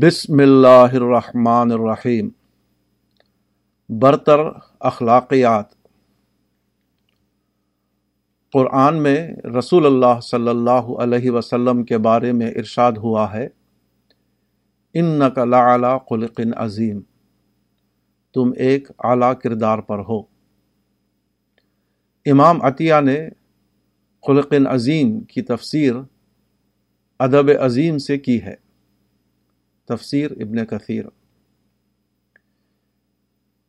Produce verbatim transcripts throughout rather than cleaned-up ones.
بسم اللہ الرحمن الرحیم۔ برتر اخلاقیات۔ قرآن میں رسول اللہ صلی اللہ علیہ وسلم کے بارے میں ارشاد ہوا ہے، انک لعلی خلق عظیم، تم ایک اعلیٰ کردار پر ہو۔ امام عطیہ نے خلق عظیم کی تفسیر ادب عظیم سے کی ہے، تفسیر ابن کثیر۔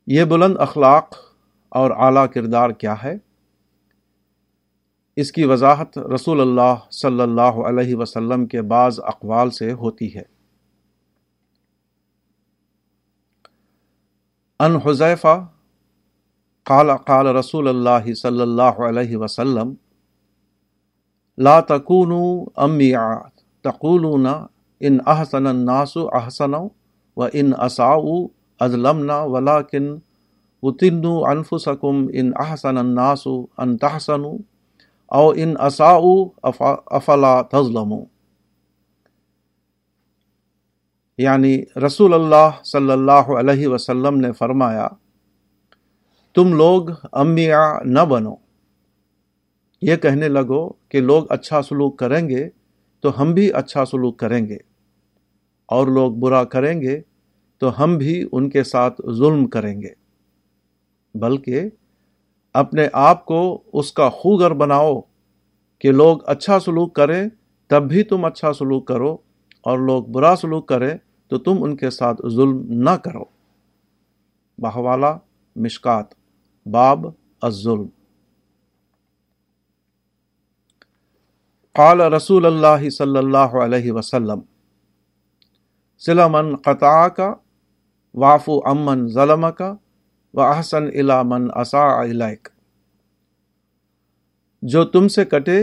یہ بلند اخلاق اور اعلیٰ کردار کیا ہے، اس کی وضاحت رسول اللہ صلی اللہ علیہ وسلم کے بعض اقوال سے ہوتی ہے۔ ان حذیفہ قال قال رسول اللہ صلی اللہ علیہ وسلم لا تکونوا امیع تقولون ان احسن الناس احسنوا و ان اساؤوا اظلمنا ولکن وطنوا انفسکم ان احسن الناس ان تحسنوا او ان اساؤوا افلا تظلموا۔ یعنی رسول اللہ صلی اللہ علیہ وسلم نے فرمایا، تم لوگ امیہ نہ بنو، یہ کہنے لگو کہ لوگ اچھا سلوک کریں گے تو ہم بھی اچھا سلوک کریں گے، اور لوگ برا کریں گے تو ہم بھی ان کے ساتھ ظلم کریں گے، بلکہ اپنے آپ کو اس کا خوگر بناؤ کہ لوگ اچھا سلوک کریں تب بھی تم اچھا سلوک کرو، اور لوگ برا سلوک کریں تو تم ان کے ساتھ ظلم نہ کرو۔ بحوالہ مشکات باب الظلم۔ قال رسول اللہ صلی اللہ علیہ وسلم صلہ من قطعک واعف عمن ظلمک واحسن الی من اساء الیک، جو تم سے کٹے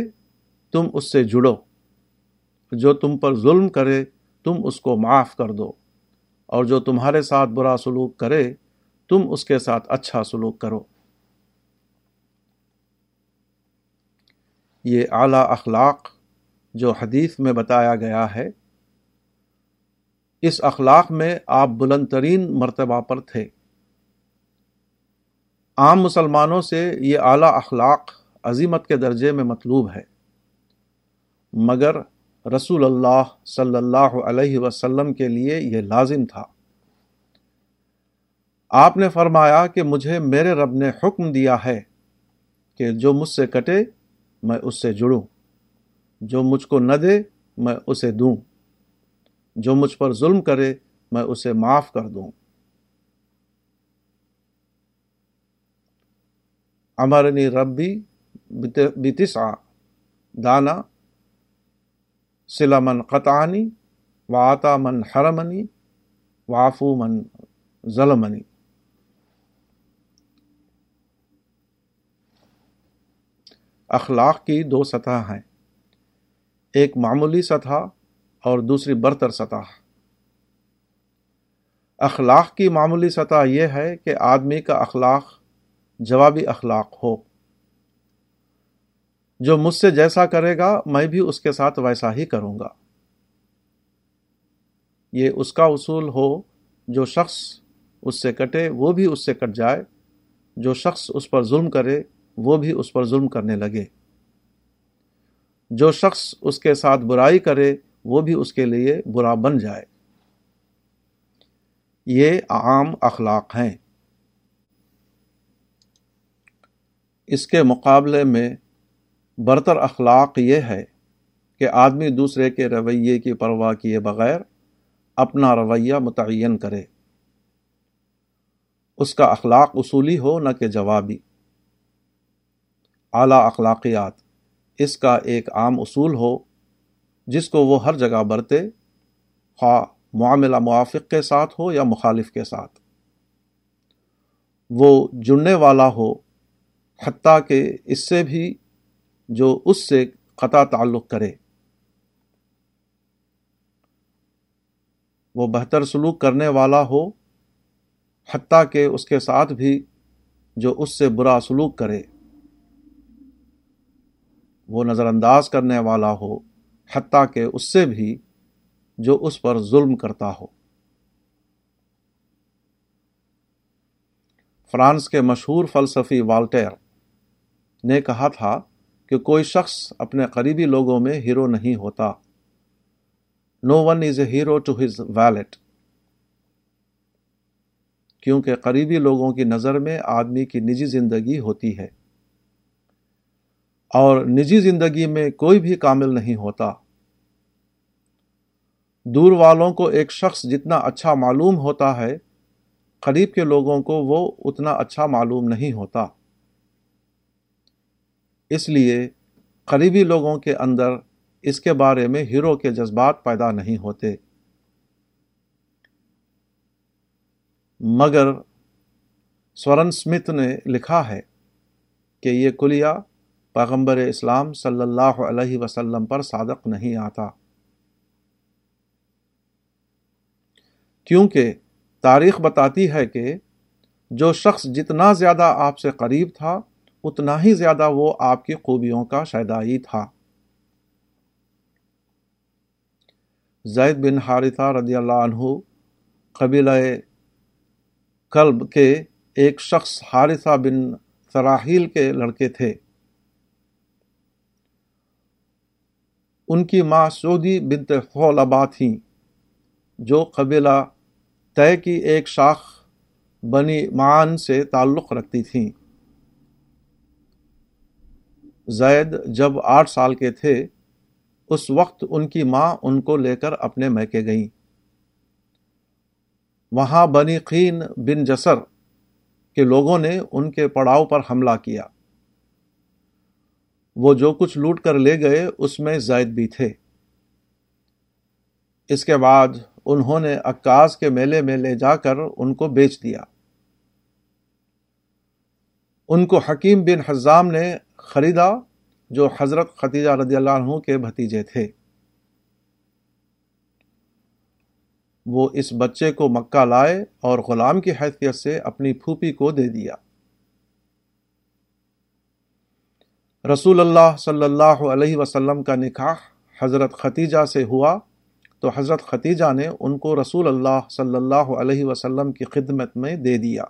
تم اس سے جڑو، جو تم پر ظلم کرے تم اس کو معاف کر دو، اور جو تمہارے ساتھ برا سلوک کرے تم اس کے ساتھ اچھا سلوک کرو۔ یہ اعلیٰ اخلاق جو حدیث میں بتایا گیا ہے، اس اخلاق میں آپ بلند ترین مرتبہ پر تھے۔ عام مسلمانوں سے یہ اعلیٰ اخلاق عظمت کے درجے میں مطلوب ہے، مگر رسول اللہ صلی اللہ علیہ وسلم کے لیے یہ لازم تھا۔ آپ نے فرمایا کہ مجھے میرے رب نے حکم دیا ہے کہ جو مجھ سے کٹے میں اس سے جڑوں، جو مجھ کو نہ دے میں اسے دوں، جو مجھ پر ظلم کرے میں اسے معاف کر دوں۔ امرنی ربی بتسع دانا صلہ من قطعنی وعطا من حرمنی وعفو من ظلمنی۔ اخلاق کی دو سطح ہیں، ایک معمولی سطح اور دوسری برتر سطح۔ اخلاق کی معمولی سطح یہ ہے کہ آدمی کا اخلاق جوابی اخلاق ہو، جو مجھ سے جیسا کرے گا میں بھی اس کے ساتھ ویسا ہی کروں گا۔ یہ اس کا اصول ہو، جو شخص اس سے کٹے وہ بھی اس سے کٹ جائے، جو شخص اس پر ظلم کرے وہ بھی اس پر ظلم کرنے لگے، جو شخص اس کے ساتھ برائی کرے وہ بھی اس کے لیے برا بن جائے۔ یہ عام اخلاق ہیں۔ اس کے مقابلے میں برتر اخلاق یہ ہے کہ آدمی دوسرے کے رویے کی پرواہ کیے بغیر اپنا رویہ متعین کرے، اس کا اخلاق اصولی ہو نہ کہ جوابی۔ اعلیٰ اخلاقیات اس کا ایک عام اصول ہو جس کو وہ ہر جگہ برتے، خواہ معاملہ موافق کے ساتھ ہو یا مخالف کے ساتھ۔ وہ جڑنے والا ہو، حتیٰ کہ اس سے بھی جو اس سے قطع تعلق کرے۔ وہ بہتر سلوک کرنے والا ہو، حتیٰ کہ اس کے ساتھ بھی جو اس سے برا سلوک کرے۔ وہ نظر انداز کرنے والا ہو، حتیٰ کہ اس سے بھی جو اس پر ظلم کرتا ہو۔ فرانس کے مشہور فلسفی والٹیر نے کہا تھا کہ کوئی شخص اپنے قریبی لوگوں میں ہیرو نہیں ہوتا۔ No one is a hero to his valet, کیونکہ قریبی لوگوں کی نظر میں آدمی کی نجی زندگی ہوتی ہے، اور نجی زندگی میں کوئی بھی کامل نہیں ہوتا۔ دور والوں کو ایک شخص جتنا اچھا معلوم ہوتا ہے، قریب کے لوگوں کو وہ اتنا اچھا معلوم نہیں ہوتا۔ اس لیے قریبی لوگوں کے اندر اس کے بارے میں ہیرو کے جذبات پیدا نہیں ہوتے، مگر سورن سمتھ نے لکھا ہے کہ یہ کلیہ پیغمبر اسلام صلی اللہ علیہ وسلم پر صادق نہیں آتا، کیونکہ تاریخ بتاتی ہے کہ جو شخص جتنا زیادہ آپ سے قریب تھا، اتنا ہی زیادہ وہ آپ کی خوبیوں کا شیدائی تھا۔ زید بن حارثہ رضی اللہ عنہ قبیلہ کلب کے ایک شخص حارثہ بن سراحیل کے لڑکے تھے۔ ان کی ماں سعودی بنت خولبہ تھیں، جو قبیلہ طے کی ایک شاخ بنی معان سے تعلق رکھتی تھیں۔ زید جب آٹھ سال کے تھے، اس وقت ان کی ماں ان کو لے کر اپنے میکے گئیں۔ وہاں بنی قین بن جسر کے لوگوں نے ان کے پڑاؤ پر حملہ کیا۔ وہ جو کچھ لوٹ کر لے گئے اس میں زید بھی تھے۔ اس کے بعد انہوں نے عکاظ کے میلے میں لے جا کر ان کو بیچ دیا۔ ان کو حکیم بن حزام نے خریدا، جو حضرت خدیجہ رضی اللہ عنہ کے بھتیجے تھے۔ وہ اس بچے کو مکہ لائے اور غلام کی حیثیت سے اپنی پھوپھی کو دے دیا۔ رسول اللہ صلی اللہ علیہ وسلم کا نکاح حضرت خدیجہ سے ہوا تو حضرت خدیجہ نے ان کو رسول اللہ صلی اللہ علیہ وسلم کی خدمت میں دے دیا۔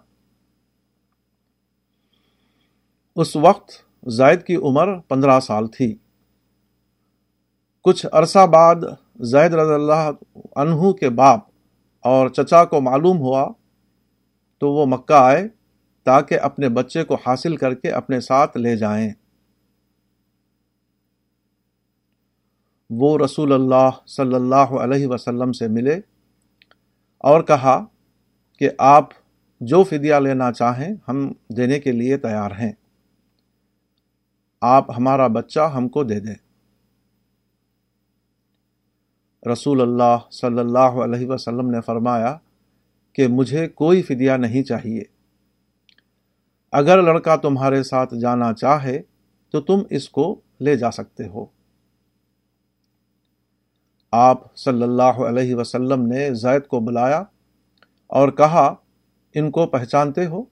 اس وقت زید کی عمر پندرہ سال تھی۔ کچھ عرصہ بعد زید رضی اللہ عنہ کے باپ اور چچا کو معلوم ہوا تو وہ مکہ آئے تاکہ اپنے بچے کو حاصل کر کے اپنے ساتھ لے جائیں۔ وہ رسول اللہ صلی اللہ علیہ وسلم سے ملے اور کہا کہ آپ جو فدیہ لینا چاہیں ہم دینے کے لیے تیار ہیں، آپ ہمارا بچہ ہم کو دے دیں۔ رسول اللہ صلی اللہ علیہ وسلم نے فرمایا کہ مجھے کوئی فدیہ نہیں چاہیے، اگر لڑکا تمہارے ساتھ جانا چاہے تو تم اس کو لے جا سکتے ہو۔ آپ صلی اللہ علیہ وسلم نے زید کو بلایا اور کہا، ان کو پہچانتے ہو؟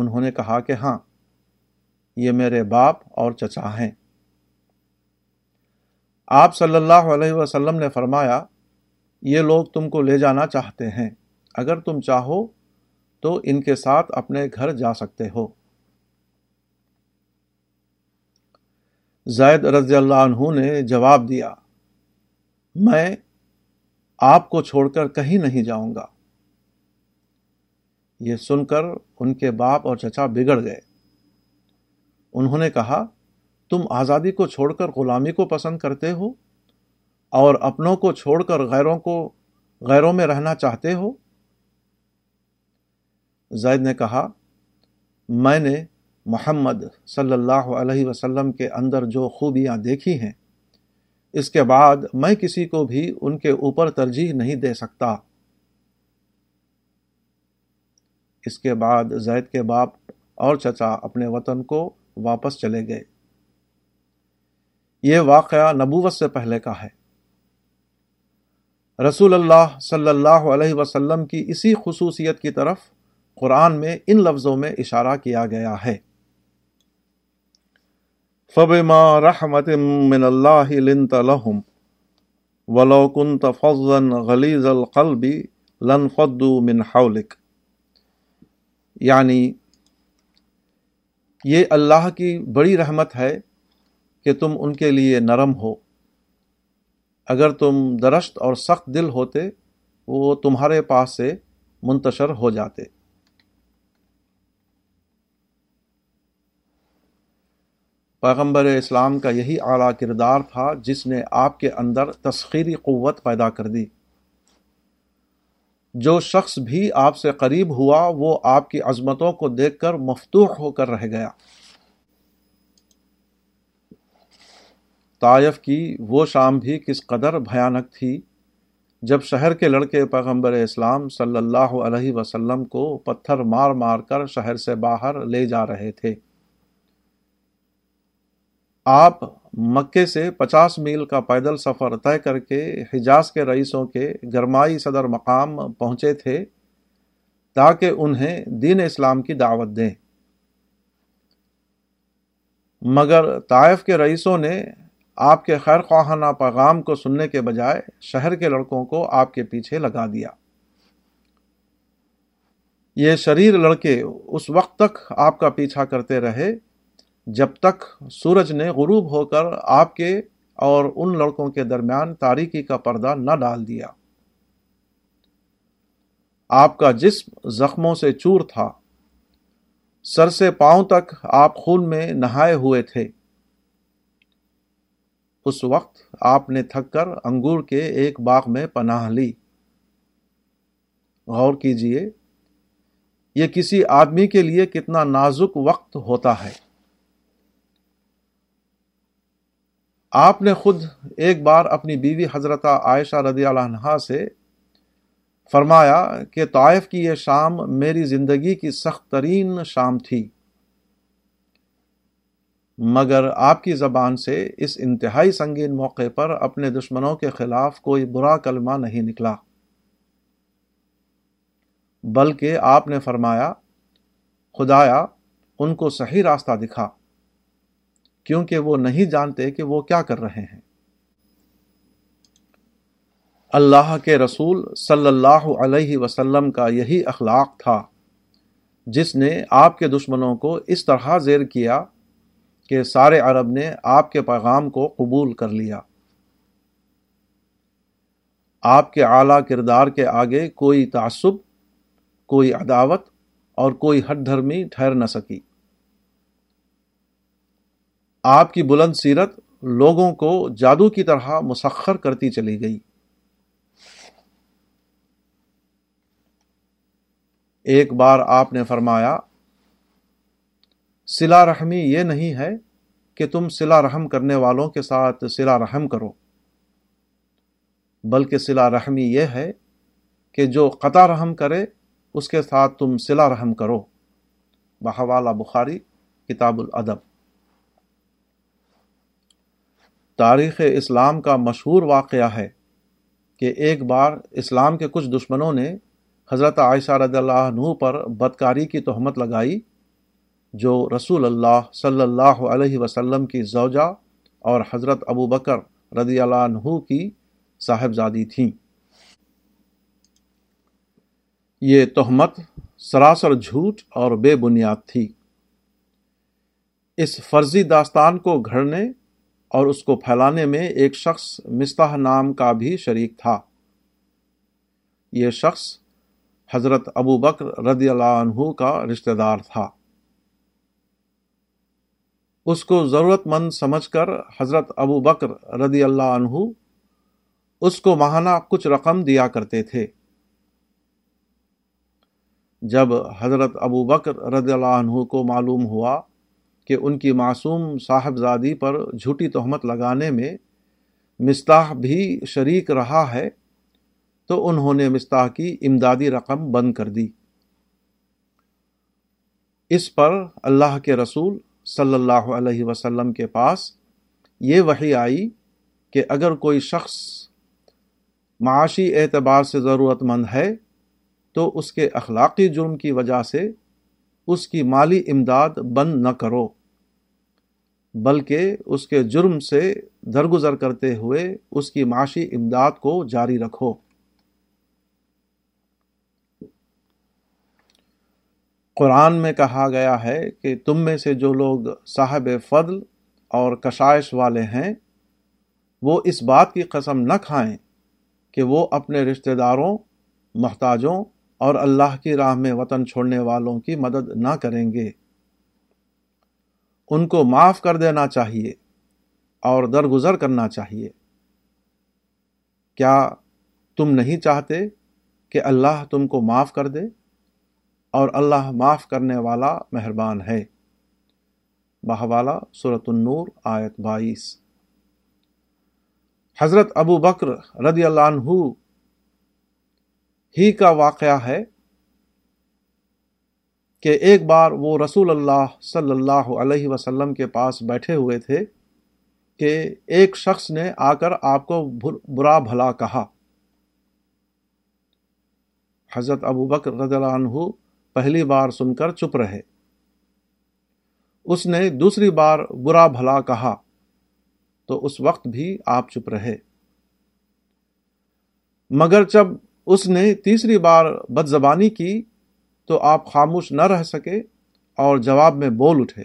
انہوں نے کہا کہ ہاں، یہ میرے باپ اور چچا ہیں۔ آپ صلی اللہ علیہ وسلم نے فرمایا، یہ لوگ تم کو لے جانا چاہتے ہیں، اگر تم چاہو تو ان کے ساتھ اپنے گھر جا سکتے ہو۔ زید رضی اللہ عنہ نے جواب دیا، میں آپ کو چھوڑ کر کہیں نہیں جاؤں گا۔ یہ سن کر ان کے باپ اور چچا بگڑ گئے۔ انہوں نے کہا، تم آزادی کو چھوڑ کر غلامی کو پسند کرتے ہو اور اپنوں کو چھوڑ کر غیروں کو غیروں میں رہنا چاہتے ہو۔ زید نے کہا، میں نے محمد صلی اللہ علیہ وسلم کے اندر جو خوبیاں دیکھی ہیں، اس کے بعد میں کسی کو بھی ان کے اوپر ترجیح نہیں دے سکتا۔ اس کے بعد زید کے باپ اور چچا اپنے وطن کو واپس چلے گئے۔ یہ واقعہ نبوت سے پہلے کا ہے۔ رسول اللہ صلی اللہ علیہ وسلم کی اسی خصوصیت کی طرف قرآن میں ان لفظوں میں اشارہ کیا گیا ہے۔ فَبِمَا رَحْمَةٍ مِّنَ اللَّهِ لِنْتَ لَهُمْ وَلَوْ كُنْتَ فَظًّا غَلِيظَ الْقَلْبِ لَانْفَضُّوا مِنْ حَوْلِكَ. یعنی یہ اللہ کی بڑی رحمت ہے کہ تم ان کے لیے نرم ہو، اگر تم درشت اور سخت دل ہوتے وہ تمہارے پاس سے منتشر ہو جاتے. پیغمبر اسلام کا یہی اعلیٰ کردار تھا جس نے آپ کے اندر تسخیری قوت پیدا کر دی. جو شخص بھی آپ سے قریب ہوا وہ آپ کی عظمتوں کو دیکھ کر مفتوح ہو کر رہ گیا. طائف کی وہ شام بھی کس قدر بھیانک تھی جب شہر کے لڑکے پیغمبر اسلام صلی اللہ علیہ وسلم کو پتھر مار مار کر شہر سے باہر لے جا رہے تھے. آپ مکے سے پچاس میل کا پیدل سفر طے کر کے حجاز کے رئیسوں کے گرمائی صدر مقام پہنچے تھے تاکہ انہیں دین اسلام کی دعوت دیں، مگر طائف کے رئیسوں نے آپ کے خیر خواہانہ پیغام کو سننے کے بجائے شہر کے لڑکوں کو آپ کے پیچھے لگا دیا. یہ شریر لڑکے اس وقت تک آپ کا پیچھا کرتے رہے جب تک سورج نے غروب ہو کر آپ کے اور ان لڑکوں کے درمیان تاریکی کا پردہ نہ ڈال دیا. آپ کا جسم زخموں سے چور تھا، سر سے پاؤں تک آپ خون میں نہائے ہوئے تھے. اس وقت آپ نے تھک کر انگور کے ایک باغ میں پناہ لی. غور کیجئے یہ کسی آدمی کے لیے کتنا نازک وقت ہوتا ہے. آپ نے خود ایک بار اپنی بیوی حضرت عائشہ رضی اللہ عنہا سے فرمایا کہ طائف کی یہ شام میری زندگی کی سخت ترین شام تھی، مگر آپ کی زبان سے اس انتہائی سنگین موقع پر اپنے دشمنوں کے خلاف کوئی برا کلمہ نہیں نکلا، بلکہ آپ نے فرمایا خدایا ان کو صحیح راستہ دکھا کیونکہ وہ نہیں جانتے کہ وہ کیا کر رہے ہیں. اللہ کے رسول صلی اللہ علیہ وسلم کا یہی اخلاق تھا جس نے آپ کے دشمنوں کو اس طرح زیر کیا کہ سارے عرب نے آپ کے پیغام کو قبول کر لیا. آپ کے اعلیٰ کردار کے آگے کوئی تعصب، کوئی عداوت اور کوئی ہٹ دھرمی ٹھہر نہ سکی. آپ کی بلند سیرت لوگوں کو جادو کی طرح مسخر کرتی چلی گئی. ایک بار آپ نے فرمایا صلہ رحمی یہ نہیں ہے کہ تم صلہ رحم کرنے والوں کے ساتھ صلہ رحم کرو، بلکہ صلہ رحمی یہ ہے کہ جو قطع رحم کرے اس کے ساتھ تم صلہ رحم کرو. بحوالہ بخاری کتاب الادب. تاریخ اسلام کا مشہور واقعہ ہے کہ ایک بار اسلام کے کچھ دشمنوں نے حضرت عائشہ رضی اللہ عنہ پر بدکاری کی تہمت لگائی جو رسول اللہ صلی اللہ علیہ وسلم کی زوجہ اور حضرت ابو بکر رضی اللہ عنہ کی صاحبزادی تھیں. یہ تہمت سراسر جھوٹ اور بے بنیاد تھی. اس فرضی داستان کو گھڑنے اور اس کو پھیلانے میں ایک شخص مستح نام کا بھی شریک تھا. یہ شخص حضرت ابو بکر رضی اللہ عنہ کا رشتہ دار تھا. اس کو ضرورت مند سمجھ کر حضرت ابو بکر رضی اللہ عنہ اس کو ماہانہ کچھ رقم دیا کرتے تھے. جب حضرت ابو بکر رضی اللہ عنہ کو معلوم ہوا کہ ان کی معصوم صاحبزادی پر جھوٹی تہمت لگانے میں مصطاح بھی شریک رہا ہے تو انہوں نے مصطاح کی امدادی رقم بند کر دی. اس پر اللہ کے رسول صلی اللہ علیہ وسلم کے پاس یہ وحی آئی کہ اگر کوئی شخص معاشی اعتبار سے ضرورت مند ہے تو اس کے اخلاقی جرم کی وجہ سے اس کی مالی امداد بند نہ کرو، بلکہ اس کے جرم سے درگزر کرتے ہوئے اس کی معاشی امداد کو جاری رکھو۔ قرآن میں کہا گیا ہے کہ تم میں سے جو لوگ صاحب فضل اور کشائش والے ہیں وہ اس بات کی قسم نہ کھائیں کہ وہ اپنے رشتہ داروں، محتاجوں اور اللہ کی راہ میں وطن چھوڑنے والوں کی مدد نہ کریں گے۔ ان کو معاف کر دینا چاہیے اور درگزر کرنا چاہیے۔ کیا تم نہیں چاہتے کہ اللہ تم کو معاف کر دے؟ اور اللہ معاف کرنے والا مہربان ہے۔ بحوالہ سورۃ النور آیت بائیس۔ حضرت ابو بکر رضی اللہ عنہ ہی کا واقعہ ہے کہ ایک بار وہ رسول اللہ صلی اللہ علیہ وسلم کے پاس بیٹھے ہوئے تھے کہ ایک شخص نے آ کر آپ کو برا بھلا کہا۔ حضرت ابو بکر رضی اللہ عنہ پہلی بار سن کر چپ رہے۔ اس نے دوسری بار برا بھلا کہا تو اس وقت بھی آپ چپ رہے، مگر جب اس نے تیسری بار بد زبانی کی تو آپ خاموش نہ رہ سکے اور جواب میں بول اٹھے۔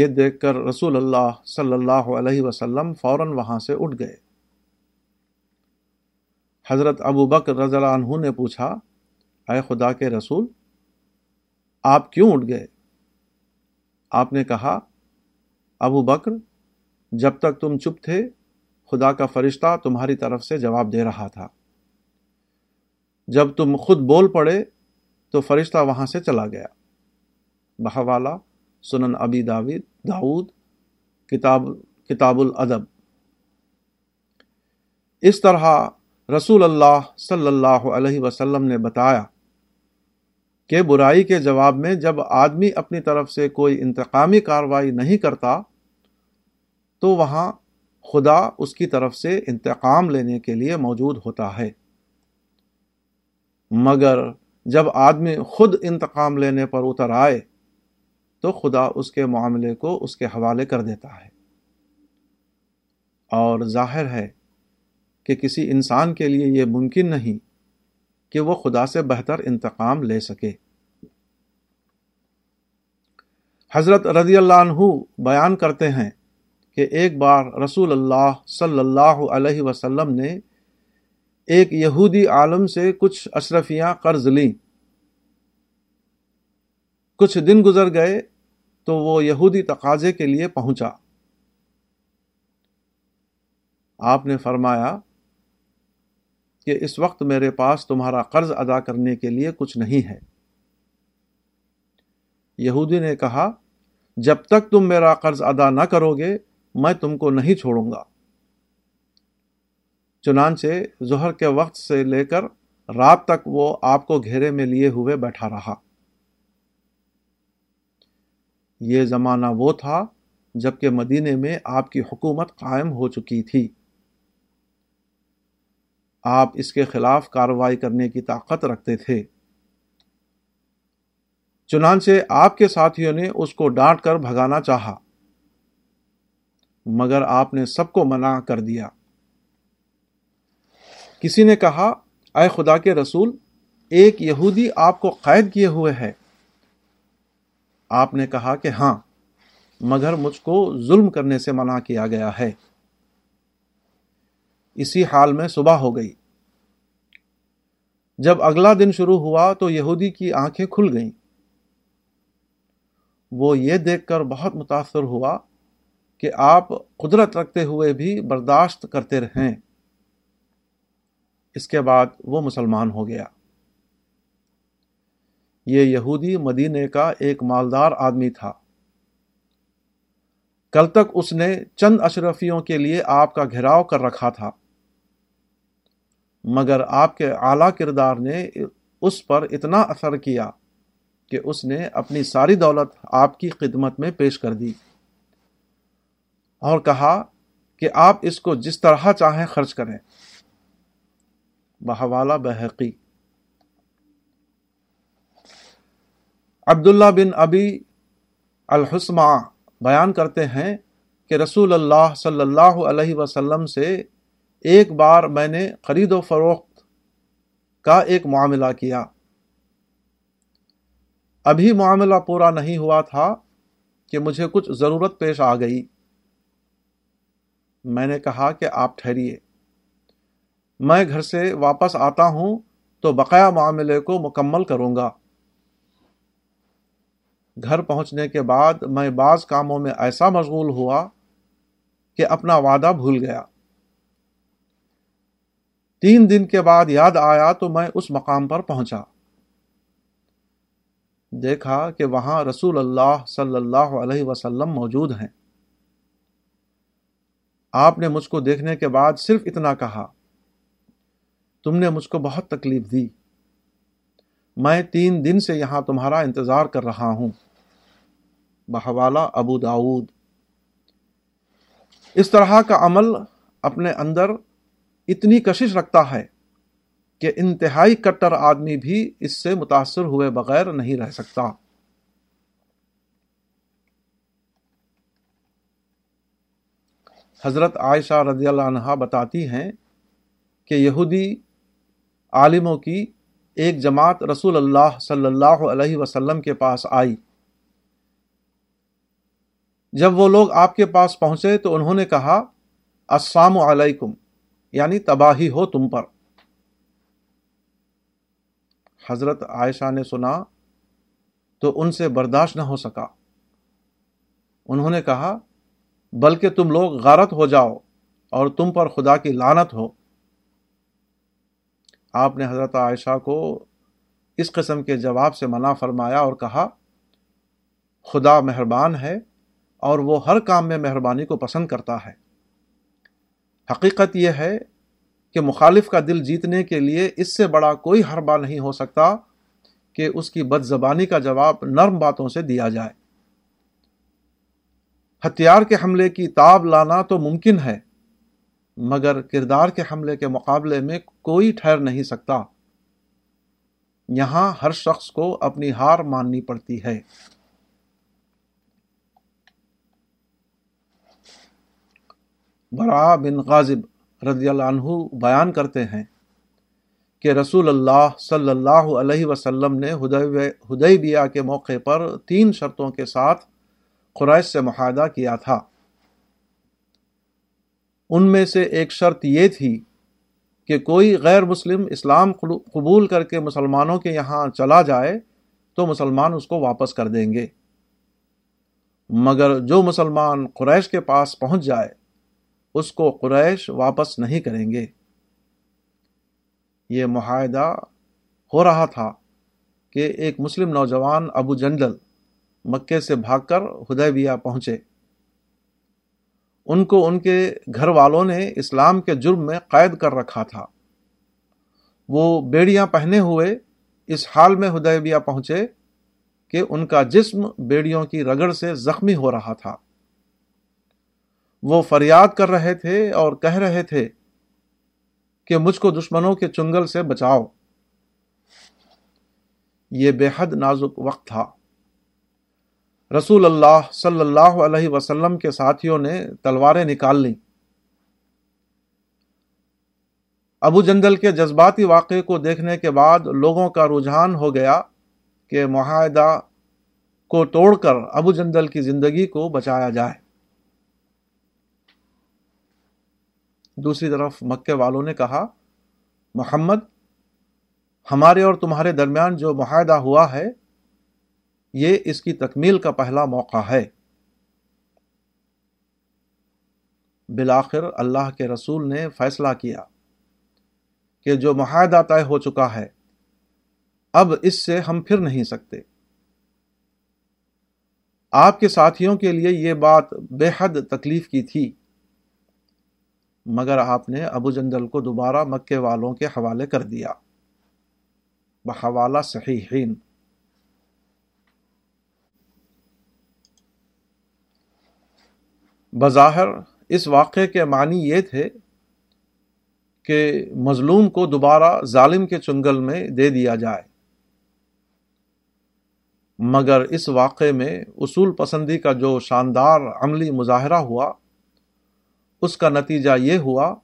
یہ دیکھ کر رسول اللہ صلی اللہ علیہ وسلم فوراً وہاں سے اٹھ گئے۔ حضرت ابو بکر رضی اللہ عنہ نے پوچھا، اے خدا کے رسول، آپ کیوں اٹھ گئے؟ آپ نے کہا، ابو بکر، جب تک تم چپ تھے خدا کا فرشتہ تمہاری طرف سے جواب دے رہا تھا، جب تم خود بول پڑے تو فرشتہ وہاں سے چلا گیا۔ بحوالہ سنن ابی داود داود کتاب کتاب الادب۔ اس طرح رسول اللہ صلی اللہ علیہ وسلم نے بتایا کہ برائی کے جواب میں جب آدمی اپنی طرف سے کوئی انتقامی کارروائی نہیں کرتا تو وہاں خدا اس کی طرف سے انتقام لینے کے لیے موجود ہوتا ہے، مگر جب آدمی خود انتقام لینے پر اتر آئے تو خدا اس کے معاملے کو اس کے حوالے کر دیتا ہے۔ اور ظاہر ہے کہ کسی انسان کے لیے یہ ممکن نہیں کہ وہ خدا سے بہتر انتقام لے سکے۔ حضرت رضی اللہ عنہ بیان کرتے ہیں کہ ایک بار رسول اللہ صلی اللہ علیہ وسلم نے ایک یہودی عالم سے کچھ اشرفیاں قرض لیں۔ کچھ دن گزر گئے تو وہ یہودی تقاضے کے لیے پہنچا۔ آپ نے فرمایا کہ اس وقت میرے پاس تمہارا قرض ادا کرنے کے لیے کچھ نہیں ہے۔ یہودی نے کہا، جب تک تم میرا قرض ادا نہ کرو گے میں تم کو نہیں چھوڑوں گا۔ چنانچہ ظہر کے وقت سے لے کر رات تک وہ آپ کو گھیرے میں لیے ہوئے بیٹھا رہا۔ یہ زمانہ وہ تھا جب کہ مدینے میں آپ کی حکومت قائم ہو چکی تھی۔ آپ اس کے خلاف کارروائی کرنے کی طاقت رکھتے تھے۔ چنانچہ آپ کے ساتھیوں نے اس کو ڈانٹ کر بھگانا چاہا، مگر آپ نے سب کو منع کر دیا۔ کسی نے کہا، اے خدا کے رسول، ایک یہودی آپ کو قید کیے ہوئے ہے۔ آپ نے کہا کہ ہاں، مگر مجھ کو ظلم کرنے سے منع کیا گیا ہے۔ اسی حال میں صبح ہو گئی۔ جب اگلا دن شروع ہوا تو یہودی کی آنکھیں کھل گئیں۔ وہ یہ دیکھ کر بہت متاثر ہوا کہ آپ قدرت رکھتے ہوئے بھی برداشت کرتے رہیں۔ اس کے بعد وہ مسلمان ہو گیا۔ یہ یہودی مدینے کا ایک مالدار آدمی تھا۔ کل تک اس نے چند اشرفیوں کے لیے آپ کا گھراؤ کر رکھا تھا، مگر آپ کے اعلیٰ کردار نے اس پر اتنا اثر کیا کہ اس نے اپنی ساری دولت آپ کی خدمت میں پیش کر دی اور کہا کہ آپ اس کو جس طرح چاہیں خرچ کریں۔ بحوالہ بحقی۔ عبداللہ بن ابی الحسمہ بیان کرتے ہیں کہ رسول اللہ صلی اللہ علیہ وسلم سے ایک بار میں نے خرید و فروخت کا ایک معاملہ کیا، ابھی معاملہ پورا نہیں ہوا تھا کہ مجھے کچھ ضرورت پیش آ گئی۔ میں نے کہا کہ آپ ٹھہریے، میں گھر سے واپس آتا ہوں تو بقایا معاملے کو مکمل کروں گا۔ گھر پہنچنے کے بعد میں بعض کاموں میں ایسا مشغول ہوا کہ اپنا وعدہ بھول گیا۔ تین دن کے بعد یاد آیا تو میں اس مقام پر پہنچا، دیکھا کہ وہاں رسول اللہ صلی اللہ علیہ وسلم موجود ہیں۔ آپ نے مجھ کو دیکھنے کے بعد صرف اتنا کہا، تم نے مجھ کو بہت تکلیف دی، میں تین دن سے یہاں تمہارا انتظار کر رہا ہوں۔ بحوالہ ابو داود۔ اس طرح کا عمل اپنے اندر اتنی کشش رکھتا ہے کہ انتہائی کٹر آدمی بھی اس سے متاثر ہوئے بغیر نہیں رہ سکتا۔ حضرت عائشہ رضی اللہ عنہا بتاتی ہیں کہ یہودی عالموں کی ایک جماعت رسول اللہ صلی اللہ علیہ وسلم کے پاس آئی۔ جب وہ لوگ آپ کے پاس پہنچے تو انہوں نے کہا السلام علیکم، یعنی تباہی ہو تم پر۔ حضرت عائشہ نے سنا تو ان سے برداشت نہ ہو سکا، انہوں نے کہا بلکہ تم لوگ غارت ہو جاؤ اور تم پر خدا کی لعنت ہو۔ آپ نے حضرت عائشہ کو اس قسم کے جواب سے منع فرمایا اور کہا خدا مہربان ہے اور وہ ہر کام میں مہربانی کو پسند کرتا ہے۔ حقیقت یہ ہے کہ مخالف کا دل جیتنے کے لیے اس سے بڑا کوئی حربہ نہیں ہو سکتا کہ اس کی بد زبانی کا جواب نرم باتوں سے دیا جائے۔ ہتھیار کے حملے کی تاب لانا تو ممکن ہے، مگر کردار کے حملے کے مقابلے میں کوئی ٹھہر نہیں سکتا۔ یہاں ہر شخص کو اپنی ہار ماننی پڑتی ہے۔ براء بن غازب رضی اللہ عنہ بیان کرتے ہیں کہ رسول اللہ صلی اللہ علیہ وسلم نے حدیبیہ کے موقع پر تین شرطوں کے ساتھ قریش سے معاہدہ کیا تھا۔ ان میں سے ایک شرط یہ تھی کہ کوئی غیر مسلم اسلام قبول کر کے مسلمانوں کے یہاں چلا جائے تو مسلمان اس کو واپس کر دیں گے، مگر جو مسلمان قریش کے پاس پہنچ جائے اس کو قریش واپس نہیں کریں گے۔ یہ معاہدہ ہو رہا تھا کہ ایک مسلم نوجوان ابو جندل مکے سے بھاگ کر حدیبیہ پہنچے۔ ان کو ان کے گھر والوں نے اسلام کے جرم میں قید کر رکھا تھا۔ وہ بیڑیاں پہنے ہوئے اس حال میں حدیبیہ پہنچے کہ ان کا جسم بیڑیوں کی رگڑ سے زخمی ہو رہا تھا۔ وہ فریاد کر رہے تھے اور کہہ رہے تھے کہ مجھ کو دشمنوں کے چنگل سے بچاؤ۔ یہ بے حد نازک وقت تھا۔ رسول اللہ صلی اللہ علیہ وسلم کے ساتھیوں نے تلواریں نکال لیں۔ ابو جندل کے جذباتی واقعے کو دیکھنے کے بعد لوگوں کا رجحان ہو گیا کہ معاہدہ کو توڑ کر ابو جندل کی زندگی کو بچایا جائے۔ دوسری طرف مکے والوں نے کہا محمد، ہمارے اور تمہارے درمیان جو معاہدہ ہوا ہے یہ اس کی تکمیل کا پہلا موقع ہے۔ بالآخر اللہ کے رسول نے فیصلہ کیا کہ جو معاہدہ طے ہو چکا ہے اب اس سے ہم پھر نہیں سکتے۔ آپ کے ساتھیوں کے لیے یہ بات بے حد تکلیف کی تھی، مگر آپ نے ابو جندل کو دوبارہ مکے والوں کے حوالے کر دیا۔ بحوالہ صحیحین۔ بظاہر اس واقعے کے معنی یہ تھے کہ مظلوم کو دوبارہ ظالم کے چنگل میں دے دیا جائے، مگر اس واقعے میں اصول پسندی کا جو شاندار عملی مظاہرہ ہوا اس کا نتیجہ یہ ہوا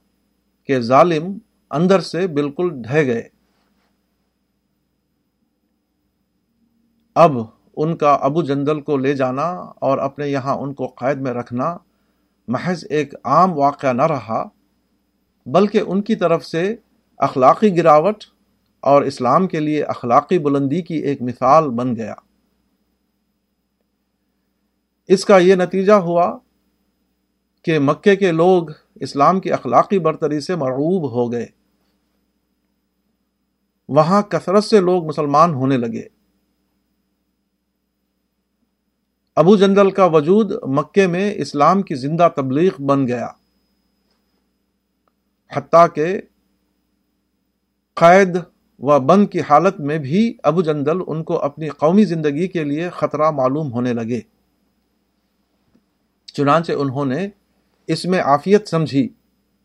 کہ ظالم اندر سے بالکل ڈھہ گئے۔ اب ان کا ابو جندل کو لے جانا اور اپنے یہاں ان کو قید میں رکھنا محض ایک عام واقعہ نہ رہا، بلکہ ان کی طرف سے اخلاقی گراوٹ اور اسلام کے لیے اخلاقی بلندی کی ایک مثال بن گیا۔ اس کا یہ نتیجہ ہوا کہ مکے کے لوگ اسلام کی اخلاقی برتری سے مرعوب ہو گئے، وہاں کثرت سے لوگ مسلمان ہونے لگے۔ ابو جندل کا وجود مکے میں اسلام کی زندہ تبلیغ بن گیا، حتیٰ کہ قید و بند کی حالت میں بھی ابو جندل ان کو اپنی قومی زندگی کے لیے خطرہ معلوم ہونے لگے، چنانچہ انہوں نے اس میں عافیت سمجھی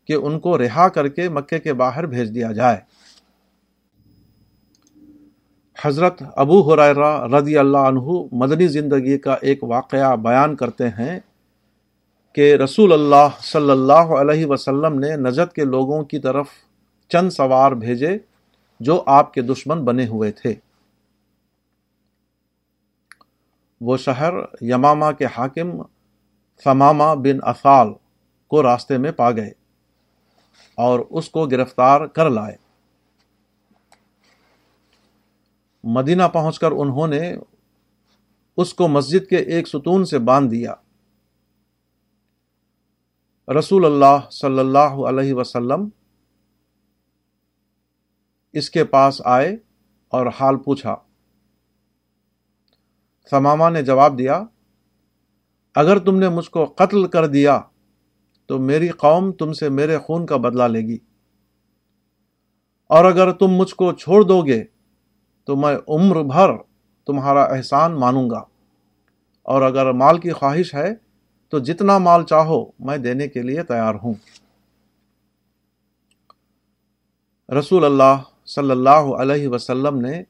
کہ ان کو رہا کر کے مکے کے باہر بھیج دیا جائے۔ حضرت ابو ہریرہ رضی اللہ عنہ مدنی زندگی کا ایک واقعہ بیان کرتے ہیں کہ رسول اللہ صلی اللہ علیہ وسلم نے نجد کے لوگوں کی طرف چند سوار بھیجے جو آپ کے دشمن بنے ہوئے تھے۔ وہ شہر یمامہ کے حاکم ثمامہ بن افال کو راستے میں پا گئے اور اس کو گرفتار کر لائے۔ مدینہ پہنچ کر انہوں نے اس کو مسجد کے ایک ستون سے باندھ دیا۔ رسول اللہ صلی اللہ علیہ وسلم اس کے پاس آئے اور حال پوچھا۔ ثمامہ نے جواب دیا، اگر تم نے مجھ کو قتل کر دیا تو میری قوم تم سے میرے خون کا بدلہ لے گی، اور اگر تم مجھ کو چھوڑ دو گے تو میں عمر بھر تمہارا احسان مانوں گا، اور اگر مال کی خواہش ہے تو جتنا مال چاہو میں دینے کے لیے تیار ہوں۔ رسول اللہ صلی اللہ علیہ وسلم نے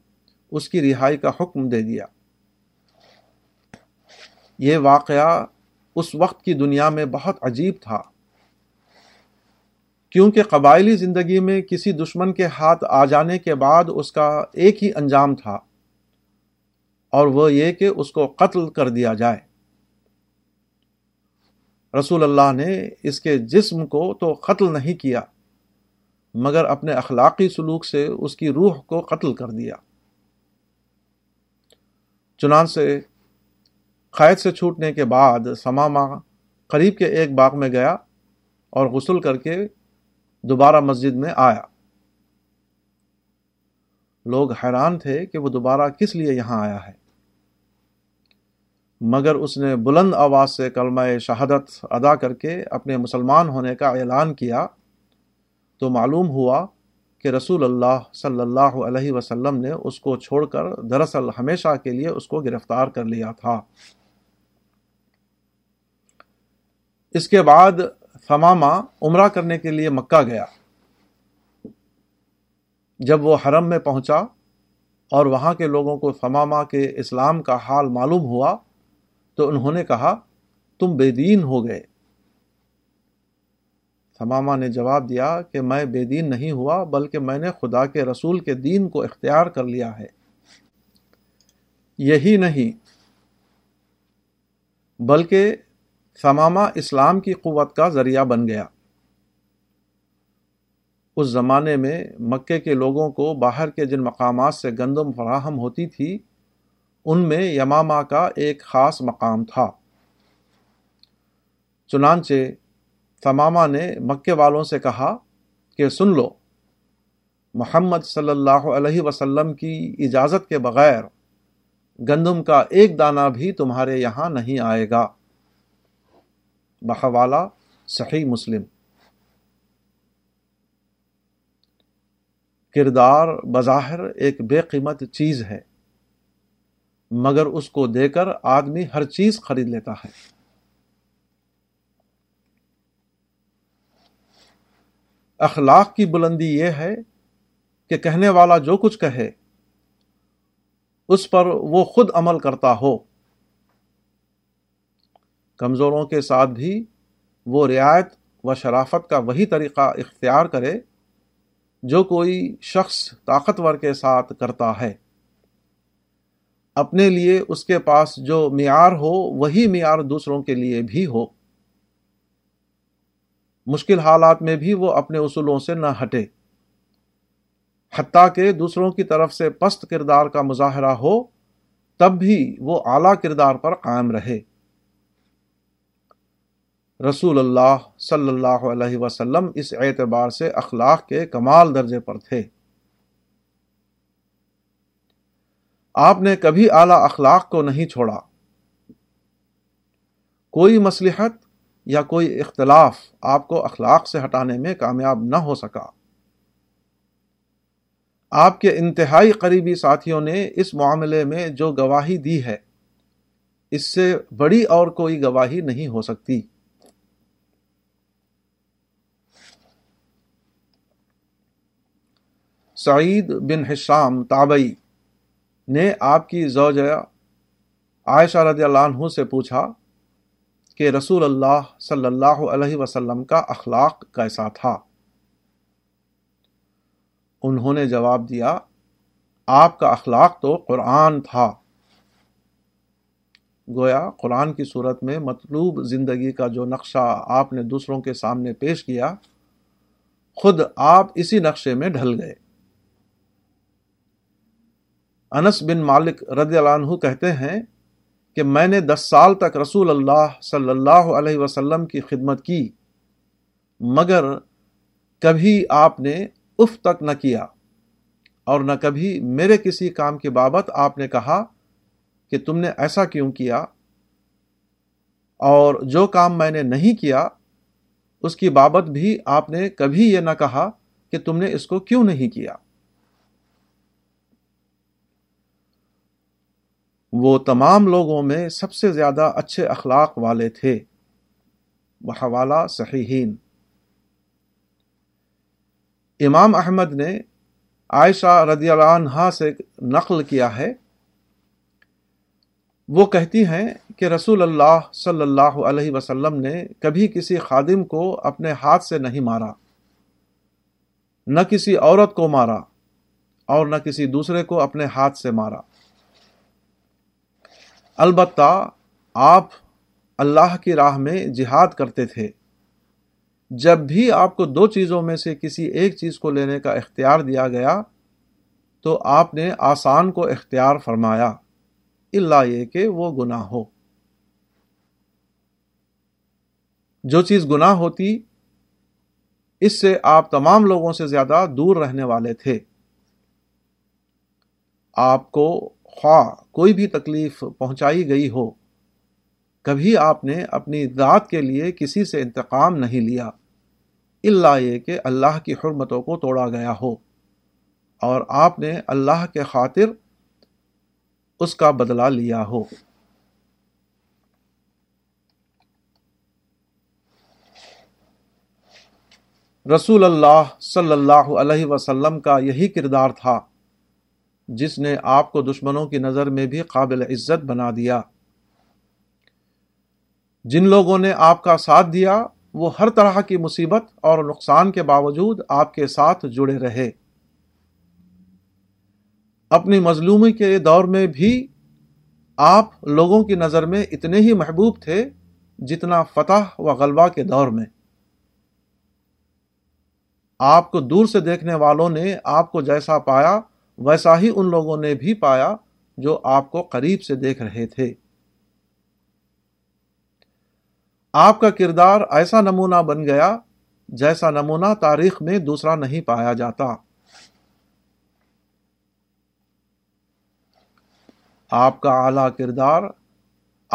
اس کی رہائی کا حکم دے دیا۔ یہ واقعہ اس وقت کی دنیا میں بہت عجیب تھا، کیونکہ قبائلی زندگی میں کسی دشمن کے ہاتھ آ جانے کے بعد اس کا ایک ہی انجام تھا، اور وہ یہ کہ اس کو قتل کر دیا جائے۔ رسول اللہ نے اس کے جسم کو تو قتل نہیں کیا، مگر اپنے اخلاقی سلوک سے اس کی روح کو قتل کر دیا۔ چنانچہ قید سے چھوٹنے کے بعد ثمامہ قریب کے ایک باغ میں گیا اور غسل کر کے دوبارہ مسجد میں آیا۔ لوگ حیران تھے کہ وہ دوبارہ کس لیے یہاں آیا ہے، مگر اس نے بلند آواز سے کلمہ شہادت ادا کر کے اپنے مسلمان ہونے کا اعلان کیا، تو معلوم ہوا کہ رسول اللہ صلی اللہ علیہ وسلم نے اس کو چھوڑ کر دراصل ہمیشہ کے لیے اس کو گرفتار کر لیا تھا۔ اس کے بعد ثمامہ عمرہ کرنے کے لیے مکہ گیا۔ جب وہ حرم میں پہنچا اور وہاں کے لوگوں کو ثمامہ کے اسلام کا حال معلوم ہوا تو انہوں نے کہا، تم بے دین ہو گئے۔ ثمامہ نے جواب دیا کہ میں بے دین نہیں ہوا، بلکہ میں نے خدا کے رسول کے دین کو اختیار کر لیا ہے۔ یہی نہیں بلکہ ثمامہ اسلام کی قوت کا ذریعہ بن گیا۔ اس زمانے میں مکے کے لوگوں کو باہر کے جن مقامات سے گندم فراہم ہوتی تھی، ان میں یمامہ کا ایک خاص مقام تھا۔ چنانچہ ثمامہ نے مکے والوں سے کہا کہ سن لو، محمد صلی اللہ علیہ وسلم کی اجازت کے بغیر گندم کا ایک دانہ بھی تمہارے یہاں نہیں آئے گا۔ بحوالہ صحیح مسلم۔ کردار بظاہر ایک بے قیمت چیز ہے، مگر اس کو دے کر آدمی ہر چیز خرید لیتا ہے۔ اخلاق کی بلندی یہ ہے کہ کہنے والا جو کچھ کہے اس پر وہ خود عمل کرتا ہو. کمزوروں کے ساتھ بھی وہ رعایت و شرافت کا وہی طریقہ اختیار کرے جو کوئی شخص طاقتور کے ساتھ کرتا ہے. اپنے لیے اس کے پاس جو معیار ہو وہی معیار دوسروں کے لیے بھی ہو. مشکل حالات میں بھی وہ اپنے اصولوں سے نہ ہٹے، حتیٰ کہ دوسروں کی طرف سے پست کردار کا مظاہرہ ہو تب بھی وہ اعلیٰ کردار پر قائم رہے. رسول اللہ صلی اللہ علیہ وسلم اس اعتبار سے اخلاق کے کمال درجے پر تھے. آپ نے کبھی اعلیٰ اخلاق کو نہیں چھوڑا. کوئی مصلحت یا کوئی اختلاف آپ کو اخلاق سے ہٹانے میں کامیاب نہ ہو سکا. آپ کے انتہائی قریبی ساتھیوں نے اس معاملے میں جو گواہی دی ہے اس سے بڑی اور کوئی گواہی نہیں ہو سکتی. سعید بن ہشام تابعی نے آپ کی زوجہ عائشہ رضی اللہ عنہ سے پوچھا کہ رسول اللہ صلی اللہ علیہ وسلم کا اخلاق کیسا تھا؟ انہوں نے جواب دیا، آپ کا اخلاق تو قرآن تھا. گویا قرآن کی صورت میں مطلوب زندگی کا جو نقشہ آپ نے دوسروں کے سامنے پیش کیا، خود آپ اسی نقشے میں ڈھل گئے. انس بن مالک رضی اللہ عنہ کہتے ہیں کہ میں نے دس سال تک رسول اللہ صلی اللہ علیہ وسلم کی خدمت کی، مگر کبھی آپ نے اف تک نہ کیا اور نہ کبھی میرے کسی کام کے بابت آپ نے کہا کہ تم نے ایسا کیوں کیا، اور جو کام میں نے نہیں کیا اس کی بابت بھی آپ نے کبھی یہ نہ کہا کہ تم نے اس کو کیوں نہیں کیا. وہ تمام لوگوں میں سب سے زیادہ اچھے اخلاق والے تھے. بحوالہ صحیحین. امام احمد نے عائشہ رضی اللہ عنہا سے نقل کیا ہے، وہ کہتی ہیں کہ رسول اللہ صلی اللہ علیہ وسلم نے کبھی کسی خادم کو اپنے ہاتھ سے نہیں مارا، نہ کسی عورت کو مارا اور نہ کسی دوسرے کو اپنے ہاتھ سے مارا. البتہ آپ اللہ کی راہ میں جہاد کرتے تھے. جب بھی آپ کو دو چیزوں میں سے کسی ایک چیز کو لینے کا اختیار دیا گیا تو آپ نے آسان کو اختیار فرمایا، الا یہ کہ وہ گناہ ہو. جو چیز گناہ ہوتی اس سے آپ تمام لوگوں سے زیادہ دور رہنے والے تھے. آپ کو خواہ کوئی بھی تکلیف پہنچائی گئی ہو، کبھی آپ نے اپنی ذات کے لیے کسی سے انتقام نہیں لیا، الا یہ کہ اللہ کی حرمتوں کو توڑا گیا ہو، اور آپ نے اللہ کے خاطر اس کا بدلہ لیا ہو. رسول اللہ صلی اللہ علیہ وسلم کا یہی کردار تھا جس نے آپ کو دشمنوں کی نظر میں بھی قابل عزت بنا دیا. جن لوگوں نے آپ کا ساتھ دیا وہ ہر طرح کی مصیبت اور نقصان کے باوجود آپ کے ساتھ جڑے رہے. اپنی مظلومی کے دور میں بھی آپ لوگوں کی نظر میں اتنے ہی محبوب تھے جتنا فتح و غلبہ کے دور میں. آپ کو دور سے دیکھنے والوں نے آپ کو جیسا پایا ویسا ہی ان لوگوں نے بھی پایا جو آپ کو قریب سے دیکھ رہے تھے. آپ کا کردار ایسا نمونہ بن گیا جیسا نمونہ تاریخ میں دوسرا نہیں پایا جاتا. آپ کا اعلیٰ کردار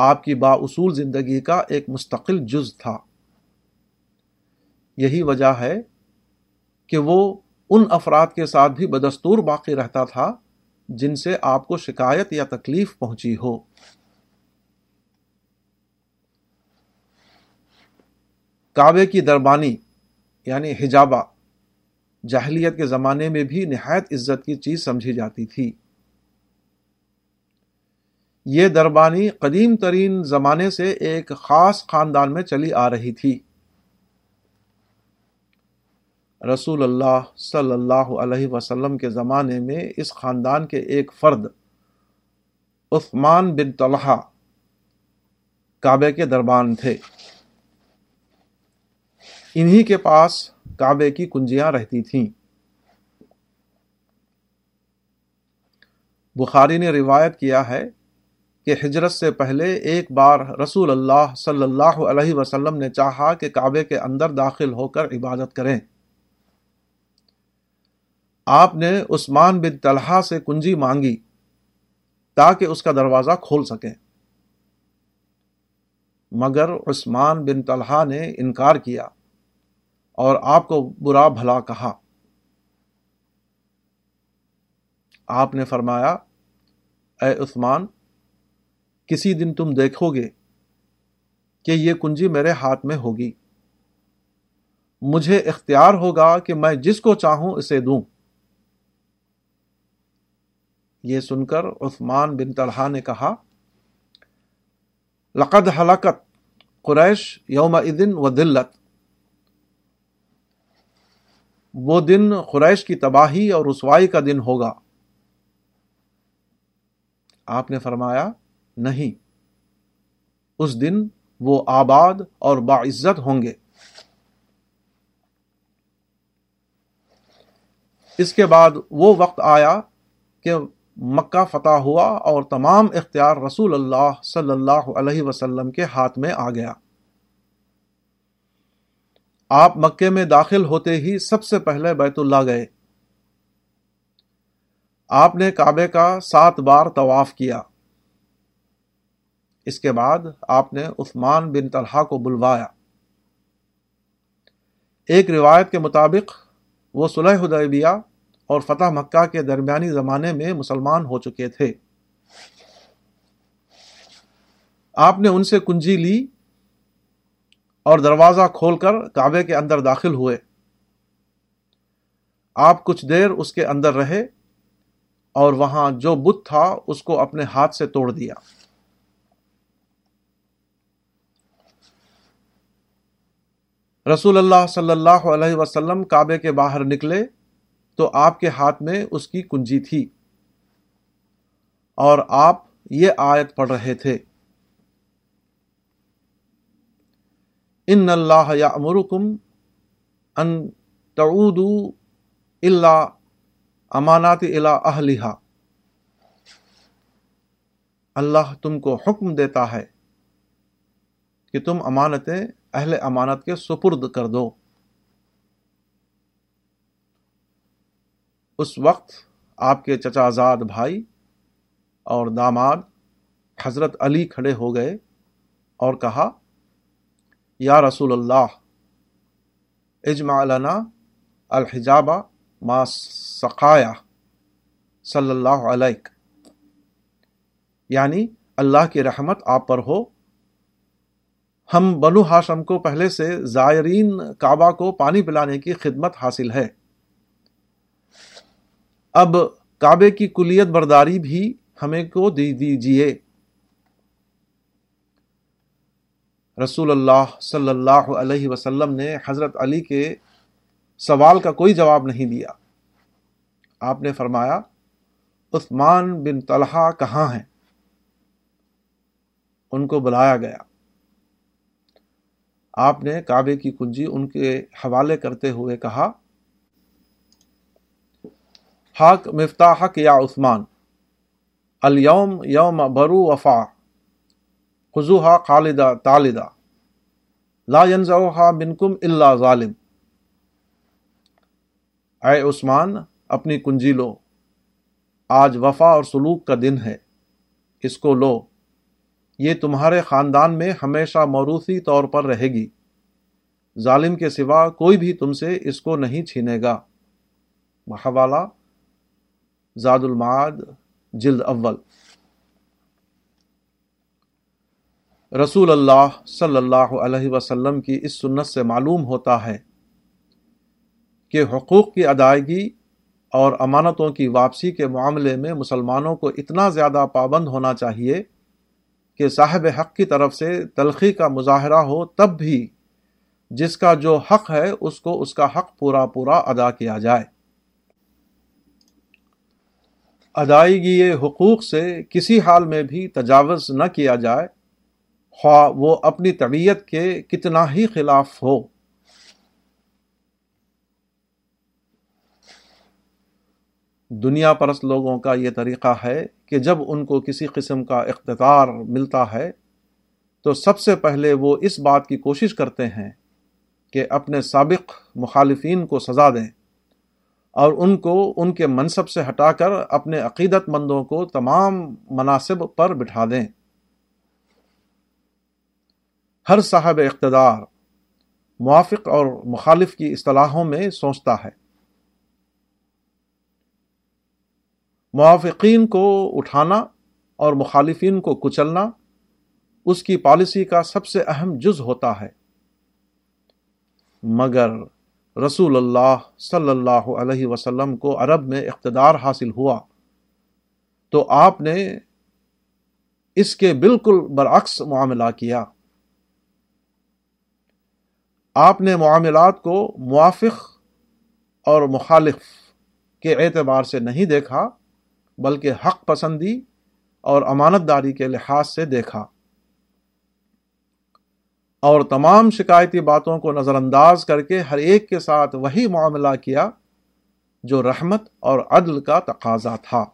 آپ کی بااصول زندگی کا ایک مستقل جز تھا. یہی وجہ ہے کہ وہ ان افراد کے ساتھ بھی بدستور باقی رہتا تھا جن سے آپ کو شکایت یا تکلیف پہنچی ہو. کعبے کی دربانی یعنی حجابہ جاہلیت کے زمانے میں بھی نہایت عزت کی چیز سمجھی جاتی تھی. یہ دربانی قدیم ترین زمانے سے ایک خاص خاندان میں چلی آ رہی تھی۔ رسول اللہ صلی اللہ علیہ وسلم کے زمانے میں اس خاندان کے ایک فرد عثمان بن طلحہ کعبے کے دربان تھے۔ انہی کے پاس کعبے کی کنجیاں رہتی تھیں۔ بخاری نے روایت کیا ہے کہ ہجرت سے پہلے ایک بار رسول اللہ صلی اللہ علیہ وسلم نے چاہا کہ کعبے کے اندر داخل ہو کر عبادت کریں۔ آپ نے عثمان بن طلحہ سے کنجی مانگی تاکہ اس کا دروازہ کھول سکیں، مگر عثمان بن طلحہ نے انکار کیا اور آپ کو برا بھلا کہا۔ آپ نے فرمایا، اے عثمان، کسی دن تم دیکھو گے کہ یہ کنجی میرے ہاتھ میں ہوگی، مجھے اختیار ہوگا کہ میں جس کو چاہوں اسے دوں۔ یہ سن کر عثمان بن طلحہ نے کہا، لقد ہلکت قریش یومئذ وذلت، وہ دن قریش کی تباہی اور رسوائی کا دن ہوگا۔ آپ نے فرمایا، نہیں، اس دن وہ آباد اور باعزت ہوں گے۔ اس کے بعد وہ وقت آیا کہ مکہ فتح ہوا اور تمام اختیار رسول اللہ صلی اللہ علیہ وسلم کے ہاتھ میں آ گیا۔ آپ مکے میں داخل ہوتے ہی سب سے پہلے بیت اللہ گئے۔ آپ نے کعبے کا سات بار طواف کیا۔ اس کے بعد آپ نے عثمان بن طلحہ کو بلوایا۔ ایک روایت کے مطابق وہ صلح حدیبیہ اور فتح مکہ کے درمیانی زمانے میں مسلمان ہو چکے تھے۔ آپ نے ان سے کنجی لی اور دروازہ کھول کر کعبے کے اندر داخل ہوئے۔ آپ کچھ دیر اس کے اندر رہے اور وہاں جو بت تھا اس کو اپنے ہاتھ سے توڑ دیا۔ رسول اللہ صلی اللہ علیہ وسلم کعبے کے باہر نکلے تو آپ کے ہاتھ میں اس کی کنجی تھی اور آپ یہ آیت پڑھ رہے تھے، ان اللہ یامرکم ان تعودوا الا امانات الی اہلہا، اللہ تم کو حکم دیتا ہے کہ تم امانتیں اہل امانت کے سپرد کر دو۔ اس وقت آپ کے چچا زاد بھائی اور داماد حضرت علی کھڑے ہو گئے اور کہا، یا رسول اللہ، اجمع لنا الحجابہ ما سقایا صلی اللہ علیہ، یعنی اللہ کی رحمت آپ پر ہو، ہم بنو ہاشم کو پہلے سے زائرین کعبہ کو پانی پلانے کی خدمت حاصل ہے، اب کعبے کی کلیت برداری بھی ہمیں کو دے دیجیے۔ رسول اللہ صلی اللہ علیہ وسلم نے حضرت علی کے سوال کا کوئی جواب نہیں دیا۔ آپ نے فرمایا، عثمان بن طلحہ کہاں ہیں؟ ان کو بلایا گیا۔ آپ نے کعبے کی کنجی ان کے حوالے کرتے ہوئے کہا، حق مفتاحک یا عثمان، الیوم یوم برو وفا، خذوہا خالدہ طالدہ، لا ینزعوہا منکم الا ظالم، اے عثمان، اپنی کنجی لو، آج وفا اور سلوک کا دن ہے، اس کو لو، یہ تمہارے خاندان میں ہمیشہ موروثی طور پر رہے گی، ظالم کے سوا کوئی بھی تم سے اس کو نہیں چھینے گا۔ حوالہ زاد المعاد جلد اول۔ رسول اللہ صلی اللہ علیہ وسلم کی اس سنت سے معلوم ہوتا ہے کہ حقوق کی ادائیگی اور امانتوں کی واپسی کے معاملے میں مسلمانوں کو اتنا زیادہ پابند ہونا چاہیے کہ صاحب حق کی طرف سے تلخی کا مظاہرہ ہو، تب بھی جس کا جو حق ہے اس کو اس کا حق پورا پورا ادا کیا جائے۔ ادائیگی حقوق سے کسی حال میں بھی تجاوز نہ کیا جائے، خواہ وہ اپنی طبیعت کے کتنا ہی خلاف ہو۔ دنیا پرست لوگوں کا یہ طریقہ ہے کہ جب ان کو کسی قسم کا اقتدار ملتا ہے تو سب سے پہلے وہ اس بات کی کوشش کرتے ہیں کہ اپنے سابق مخالفین کو سزا دیں اور ان کو ان کے منصب سے ہٹا کر اپنے عقیدت مندوں کو تمام مناصب پر بٹھا دیں۔ ہر صاحب اقتدار موافق اور مخالف کی اصطلاحوں میں سوچتا ہے۔ موافقین کو اٹھانا اور مخالفین کو کچلنا اس کی پالیسی کا سب سے اہم جز ہوتا ہے، مگر رسول اللہ صلی اللہ علیہ وسلم کو عرب میں اقتدار حاصل ہوا تو آپ نے اس کے بالکل برعکس معاملہ کیا۔ آپ نے معاملات کو موافق اور مخالف کے اعتبار سے نہیں دیکھا، بلکہ حق پسندی اور امانت داری کے لحاظ سے دیکھا، اور تمام شکایتی باتوں کو نظر انداز کر کے ہر ایک کے ساتھ وہی معاملہ کیا جو رحمت اور عدل کا تقاضا تھا۔